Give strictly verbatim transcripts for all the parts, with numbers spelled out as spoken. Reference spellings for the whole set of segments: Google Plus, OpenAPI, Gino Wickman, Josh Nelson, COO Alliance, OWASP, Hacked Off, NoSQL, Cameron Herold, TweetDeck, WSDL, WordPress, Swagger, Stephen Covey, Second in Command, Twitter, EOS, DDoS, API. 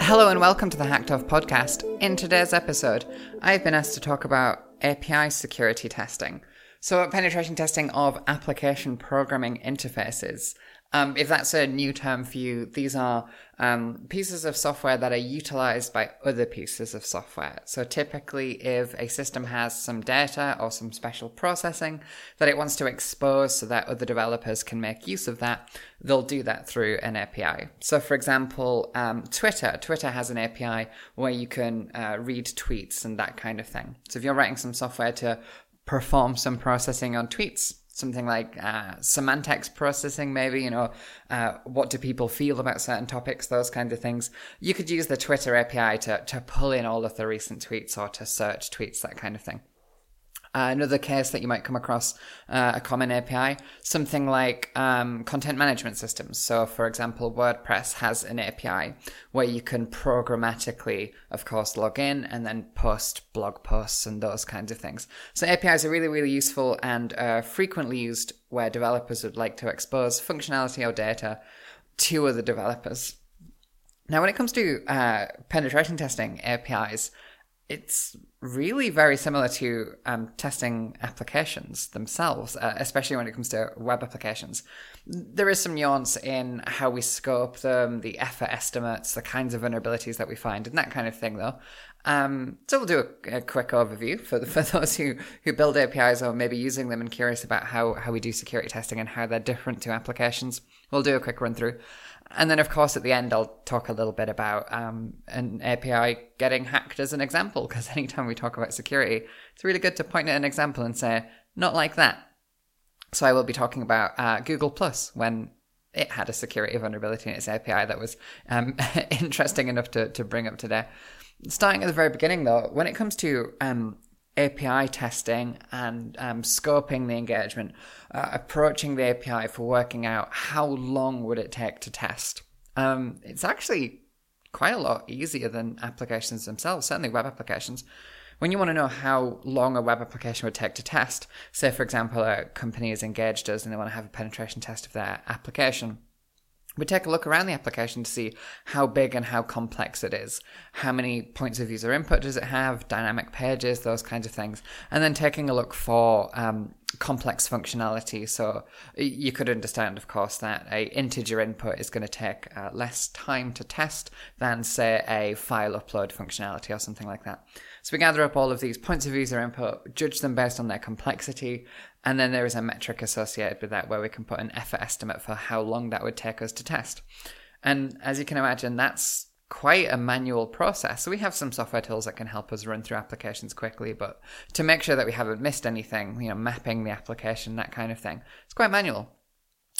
Hello and welcome to the Hacked Off podcast. In today's episode, I've been asked to talk about A P I security testing. So penetration testing of application programming interfaces. Um, if that's a new term for you, these are um, pieces of software that are utilized by other pieces of software. So typically if a system has some data or some special processing that it wants to expose so that other developers can make use of that, they'll do that through an A P I. So for example, um, Twitter. Twitter has an A P I where you can uh, read tweets and that kind of thing. So if you're writing some software to perform some processing on tweets, something like uh, semantics processing, maybe, you know, uh, what do people feel about certain topics, those kinds of things. You could use the Twitter A P I to, to pull in all of the recent tweets or to search tweets, that kind of thing. Uh, another case that you might come across, uh, a common A P I, something like um, content management systems. So, for example, WordPress has an A P I where you can programmatically, of course, log in and then post blog posts and those kinds of things. So A P Is are really, really useful and uh, frequently used where developers would like to expose functionality or data to other developers. Now, when it comes to uh, penetration testing A P Is, it's really very similar to um, testing applications themselves, uh, especially when it comes to web applications. There is some nuance in how we scope them, the effort estimates, the kinds of vulnerabilities that we find, and that kind of thing, though. Um, so we'll do a, a quick overview for the, for those who, who build A P Is or maybe using them and curious about how, how we do security testing and how they're different to applications. We'll do a quick run through. And then, of course, at the end, I'll talk a little bit about um, an A P I getting hacked as an example, because anytime we talk about security, it's really good to point at an example and say, not like that. So I will be talking about uh, Google Plus when it had a security vulnerability in its A P I that was um, interesting enough to, to bring up today. Starting at the very beginning, though, when it comes to um, A P I testing and um, scoping the engagement, uh, approaching the A P I for working out how long would it take to test. Um, it's actually quite a lot easier than applications themselves, certainly web applications. When you want to know how long a web application would take to test, say, for example, a company has engaged us and they want to have a penetration test of their application, we take a look around the application to see how big and how complex it is, how many points of user input does it have, dynamic pages, those kinds of things, and then taking a look for um, complex functionality. So you could understand, of course, that a integer input is going to take uh, less time to test than, say, a file upload functionality or something like that. So we gather up all of these points of user input, judge them based on their complexity, and then there is a metric associated with that where we can put an effort estimate for how long that would take us to test. And as you can imagine, that's quite a manual process. So we have some software tools that can help us run through applications quickly, but to make sure that we haven't missed anything, you know, mapping the application, that kind of thing, it's quite manual.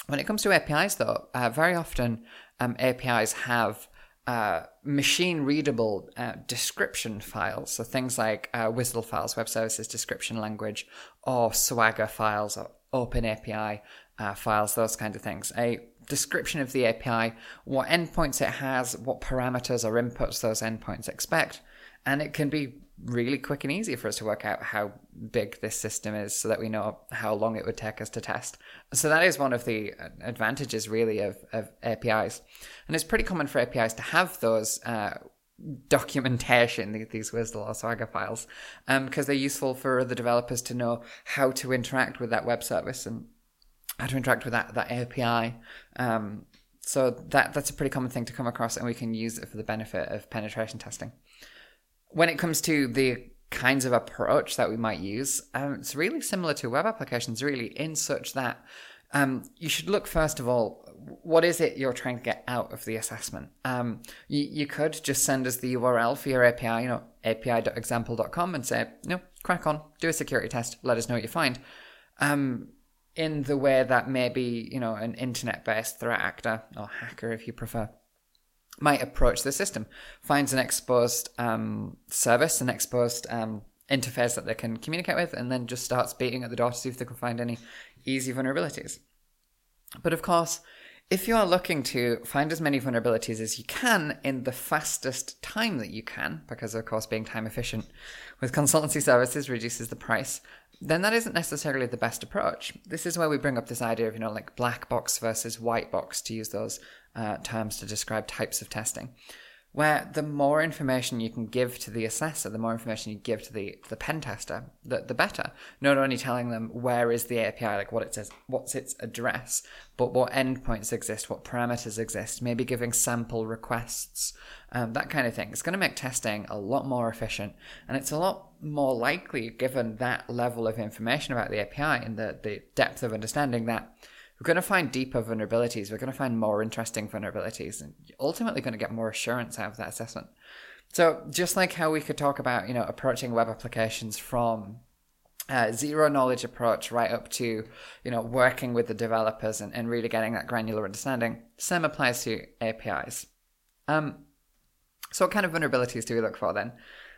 When it comes to A P Is, though, uh, very often um, A P Is have Uh, machine-readable uh, description files, so things like uh, W S D L files, web services description language, or Swagger files, or OpenAPI uh, files, those kinds of things. A description of the A P I, what endpoints it has, what parameters or inputs those endpoints expect, and it can be really quick and easy for us to work out how big this system is so that we know how long it would take us to test. So that is one of the advantages, really, of, of A P Is. And it's pretty common for A P Is to have those uh, documentation, these W S D L or Swagger files, um, because they're useful for other developers to know how to interact with that web service and how to interact with that, that A P I. Um, so that that's a pretty common thing to come across, and we can use it for the benefit of penetration testing. When it comes to the kinds of approach that we might use, um, it's really similar to web applications, really, in such that um, you should look, first of all, what is it you're trying to get out of the assessment? Um, you, you could just send us the U R L for your A P I, you know, A P I dot example dot com, and say, no, crack on, do a security test, let us know what you find. Um, in the way that maybe, you know, an internet-based threat actor, or hacker if you prefer, might approach the system, finds an exposed um, service, an exposed um, interface that they can communicate with, and then just starts beating at the door to see if they can find any easy vulnerabilities. But of course, if you are looking to find as many vulnerabilities as you can in the fastest time that you can, because of course being time efficient with consultancy services reduces the price, then that isn't necessarily the best approach. This is where we bring up this idea of, you know, like black box versus white box, to use those uh, terms to describe types of testing, where the more information you can give to the assessor, the more information you give to the, the pen tester, the, the better. Not only telling them where is the A P I, like what it says, what's its address, but what endpoints exist, what parameters exist, maybe giving sample requests, um, that kind of thing. It's going to make testing a lot more efficient, and it's a lot more likely, given that level of information about the A P I and the, the depth of understanding, that we're going to find deeper vulnerabilities. We're going to find more interesting vulnerabilities, and ultimately going to get more assurance out of that assessment. So just like how we could talk about, you know, approaching web applications from uh, zero knowledge approach right up to, you know, working with the developers and, and really getting that granular understanding, same applies to A P Is. Um, so what kind of vulnerabilities do we look for then?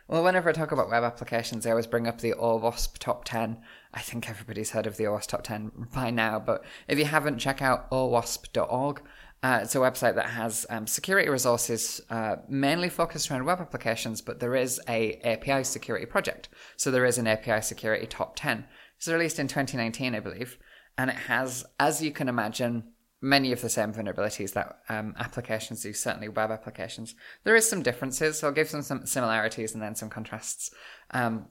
Well, whenever I talk about web applications, I always bring up the OWASP top ten. I think everybody's heard of the OWASP top ten by now, but if you haven't, check out O W A S P dot org. Uh, it's a website that has um, security resources uh, mainly focused around web applications, but there is a API security project. So there is an A P I security top ten. It's released in twenty nineteen, I believe, and it has, as you can imagine, many of the same vulnerabilities that um, applications do, certainly web applications. There is some differences, so I'll give some, some similarities and then some contrasts. Um,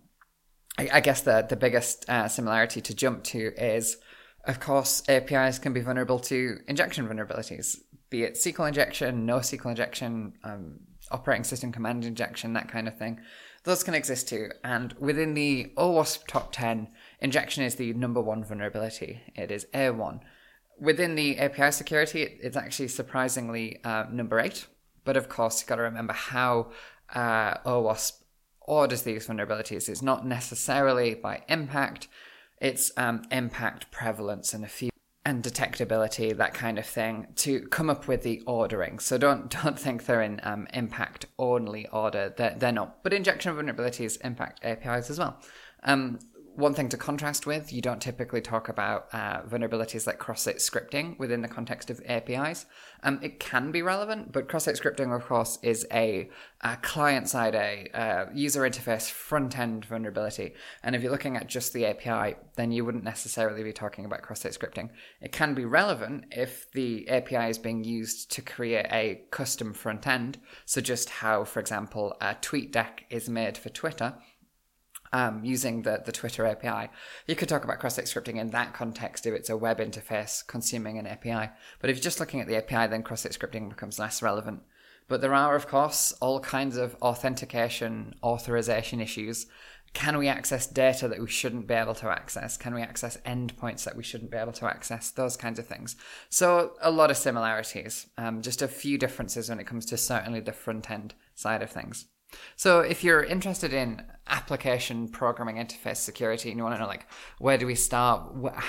I, I guess the, the biggest uh, similarity to jump to is, of course, A P Is can be vulnerable to injection vulnerabilities, be it S Q L injection, NoSQL injection, um, operating system command injection, that kind of thing. Those can exist too, and within the OWASP top ten, injection is the number one vulnerability. It is A one. Within the A P I security, it's actually surprisingly uh, number eight. But of course, you've got to remember how uh, OWASP orders these vulnerabilities. It's not necessarily by impact. It's um, impact, prevalence, and a few, and detectability, that kind of thing, to come up with the ordering. So don't don't think they're in um, impact only order. They're, they're not. But injection vulnerabilities impact A P Is as well. Um, One thing to contrast with, you don't typically talk about uh, vulnerabilities like cross-site scripting within the context of A P Is. Um, it can be relevant, but cross-site scripting, of course, is a, a client-side, a uh, user interface front-end vulnerability. And if you're looking at just the A P I, then you wouldn't necessarily be talking about cross-site scripting. It can be relevant if the A P I is being used to create a custom front-end. So just how, for example, a TweetDeck is made for Twitter, Um, using the, the Twitter A P I. You could talk about cross-site scripting in that context if it's a web interface consuming an A P I. But if you're just looking at the A P I, then cross-site scripting becomes less relevant. But there are, of course, all kinds of authentication, authorization issues. Can we access data that we shouldn't be able to access? Can we access endpoints that we shouldn't be able to access? Those kinds of things. So a lot of similarities, um, just a few differences when it comes to certainly the front-end side of things. So if you're interested in application programming interface security and you want to know, like, where do we start?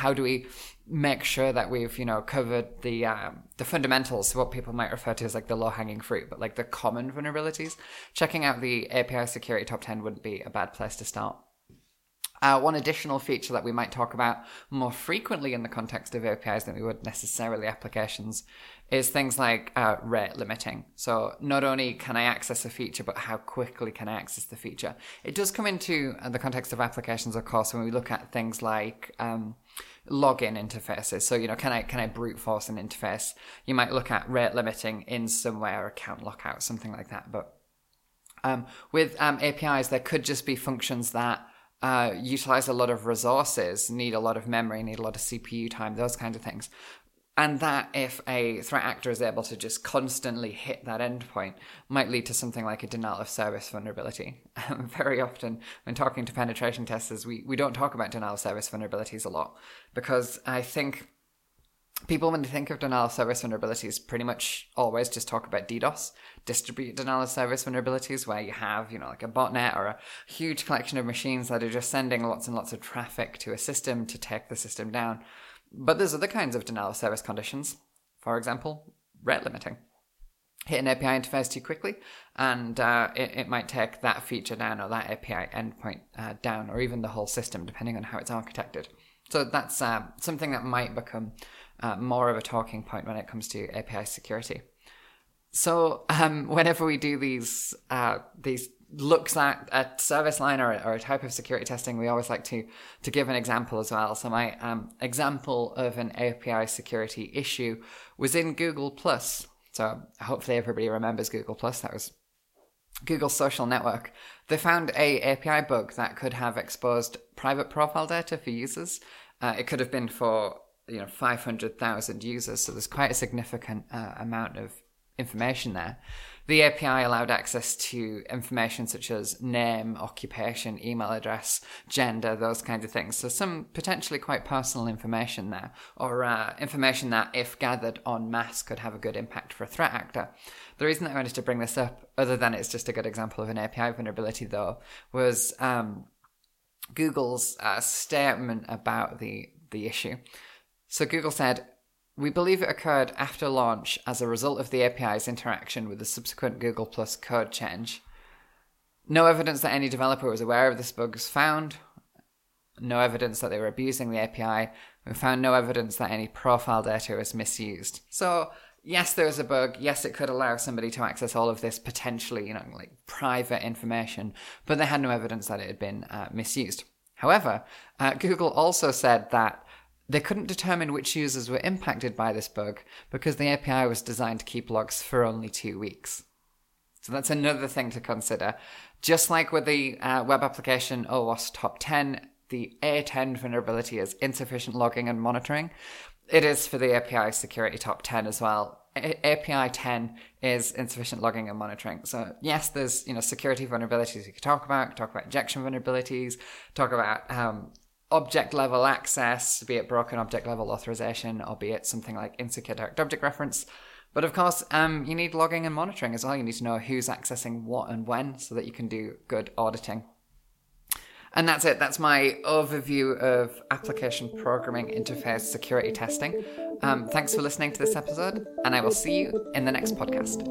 How do we make sure that we've, you know, covered the um, the fundamentals, what people might refer to as like the low-hanging fruit, but like the common vulnerabilities, checking out the A P I security top ten wouldn't be a bad place to start. Uh, one additional feature that we might talk about more frequently in the context of A P Is than we would necessarily applications is things like uh, rate limiting. So not only can I access a feature, but how quickly can I access the feature? It does come into the context of applications, of course, when we look at things like um, login interfaces. So, you know, can I can I brute force an interface? You might look at rate limiting in some way, or account lockout, something like that. But um, with um, A P Is, there could just be functions that Uh, utilize a lot of resources, need a lot of memory, need a lot of C P U time, those kinds of things. And that, if a threat actor is able to just constantly hit that endpoint, might lead to something like a denial of service vulnerability. Um, very often when talking to penetration testers, we, we don't talk about denial of service vulnerabilities a lot, because I think people, when they think of denial of service vulnerabilities, pretty much always just talk about DDoS, distributed denial of service vulnerabilities, where you have, you know, like a botnet or a huge collection of machines that are just sending lots and lots of traffic to a system to take the system down. But there's other kinds of denial of service conditions. For example, rate limiting. Hit an A P I interface too quickly, and uh, it, it might take that feature down, or that A P I endpoint uh, down, or even the whole system, depending on how it's architected. So that's uh, something that might become Uh, more of a talking point when it comes to A P I security. So um, whenever we do these uh, these looks at a service line or, or a type of security testing, we always like to to give an example as well. So my um, example of an A P I security issue was in Google Plus. So hopefully everybody remembers Google Plus. That was Google's social network. They found a API bug that could have exposed private profile data for users. Uh, it could have been for, you know, five hundred thousand users. So there's quite a significant uh, amount of information there. The A P I allowed access to information such as name, occupation, email address, gender, those kinds of things. So some potentially quite personal information there, or uh, information that, if gathered en masse, could have a good impact for a threat actor. The reason that I wanted to bring this up, other than it's just a good example of an A P I vulnerability though, was um, Google's uh, statement about the, the issue. So Google said, "We believe it occurred after launch as a result of the A P I's interaction with the subsequent Google Plus code change. No evidence that any developer was aware of this bug was found. No evidence that they were abusing the A P I. We found no evidence that any profile data was misused." So yes, there was a bug. Yes, it could allow somebody to access all of this potentially, you know, like private information, but they had no evidence that it had been uh, misused. However, uh, Google also said that they couldn't determine which users were impacted by this bug because the A P I was designed to keep logs for only two weeks. So that's another thing to consider. Just like with the uh, web application OWASP Top ten, the A ten vulnerability is insufficient logging and monitoring. It is for the A P I Security Top ten as well. A P I ten is insufficient logging and monitoring. So yes, there's, you know, security vulnerabilities you could talk about, talk about injection vulnerabilities, talk about um, object-level access, be it broken object-level authorization, or be it something like insecure direct object reference. But of course, um, you need logging and monitoring as well. You need to know who's accessing what and when so that you can do good auditing. And that's it. That's my overview of application programming interface security testing. Um, thanks for listening to this episode, and I will see you in the next podcast.